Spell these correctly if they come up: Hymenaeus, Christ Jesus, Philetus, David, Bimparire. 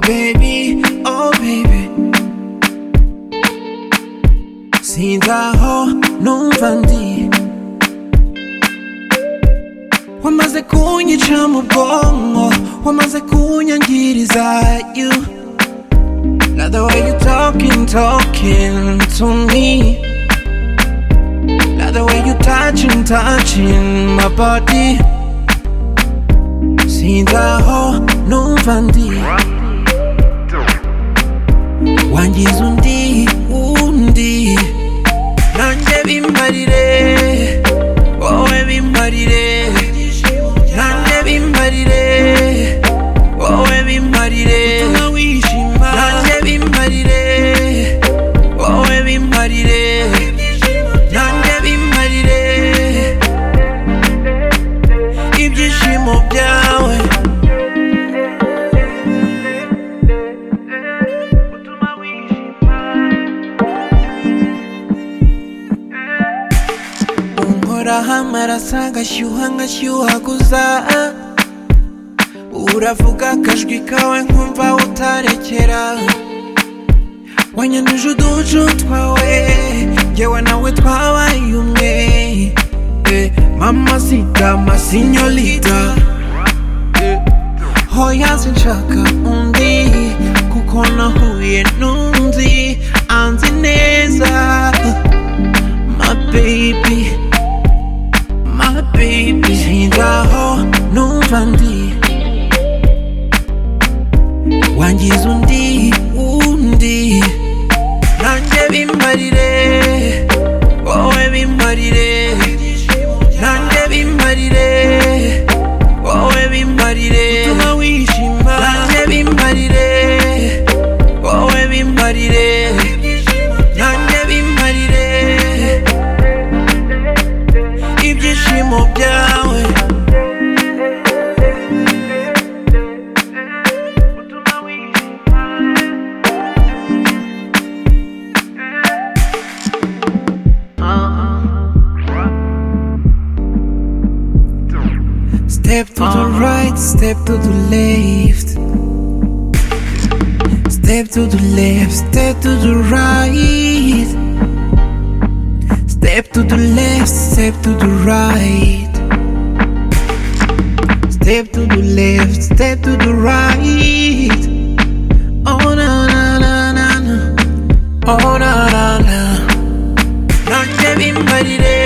Oh baby, oh baby, sinzaho numva ndi wamaze kunyica mu bwonko, wamaze kunyangiriza you. Now the way you talking to me, now the way you touching my body, sinzaho numva ndi wangiza undi nanje bimparire, wowe bimparire, nanje bimparire, wowe bimparire, nanje bimparire, wowe bimparire, nanje bimparire, ibyishimo byawe. Marasa ngashyuha guza uravuga akajwi kawe nkumva utarekera wanyanduje uducu twawe ngewe nawe twabaye umwe mamacita masinyorita hoya sinshaka undi kuko nahuye n'undi anzi neza my baby. Baby, sinzaho numva ndi wangiza undi nanje bimparire, wowe bimparire, nanje bimparire, wowe bimparire, nanje bimparire, wowe bimparire, nanje bimparire, ibyishimo byawe. Step to the right, step to the left, step to the left, step to the right, step to the left, step to the right, step to the left, step to the right. Oh na na na na, oh na na na, nanje bimparire.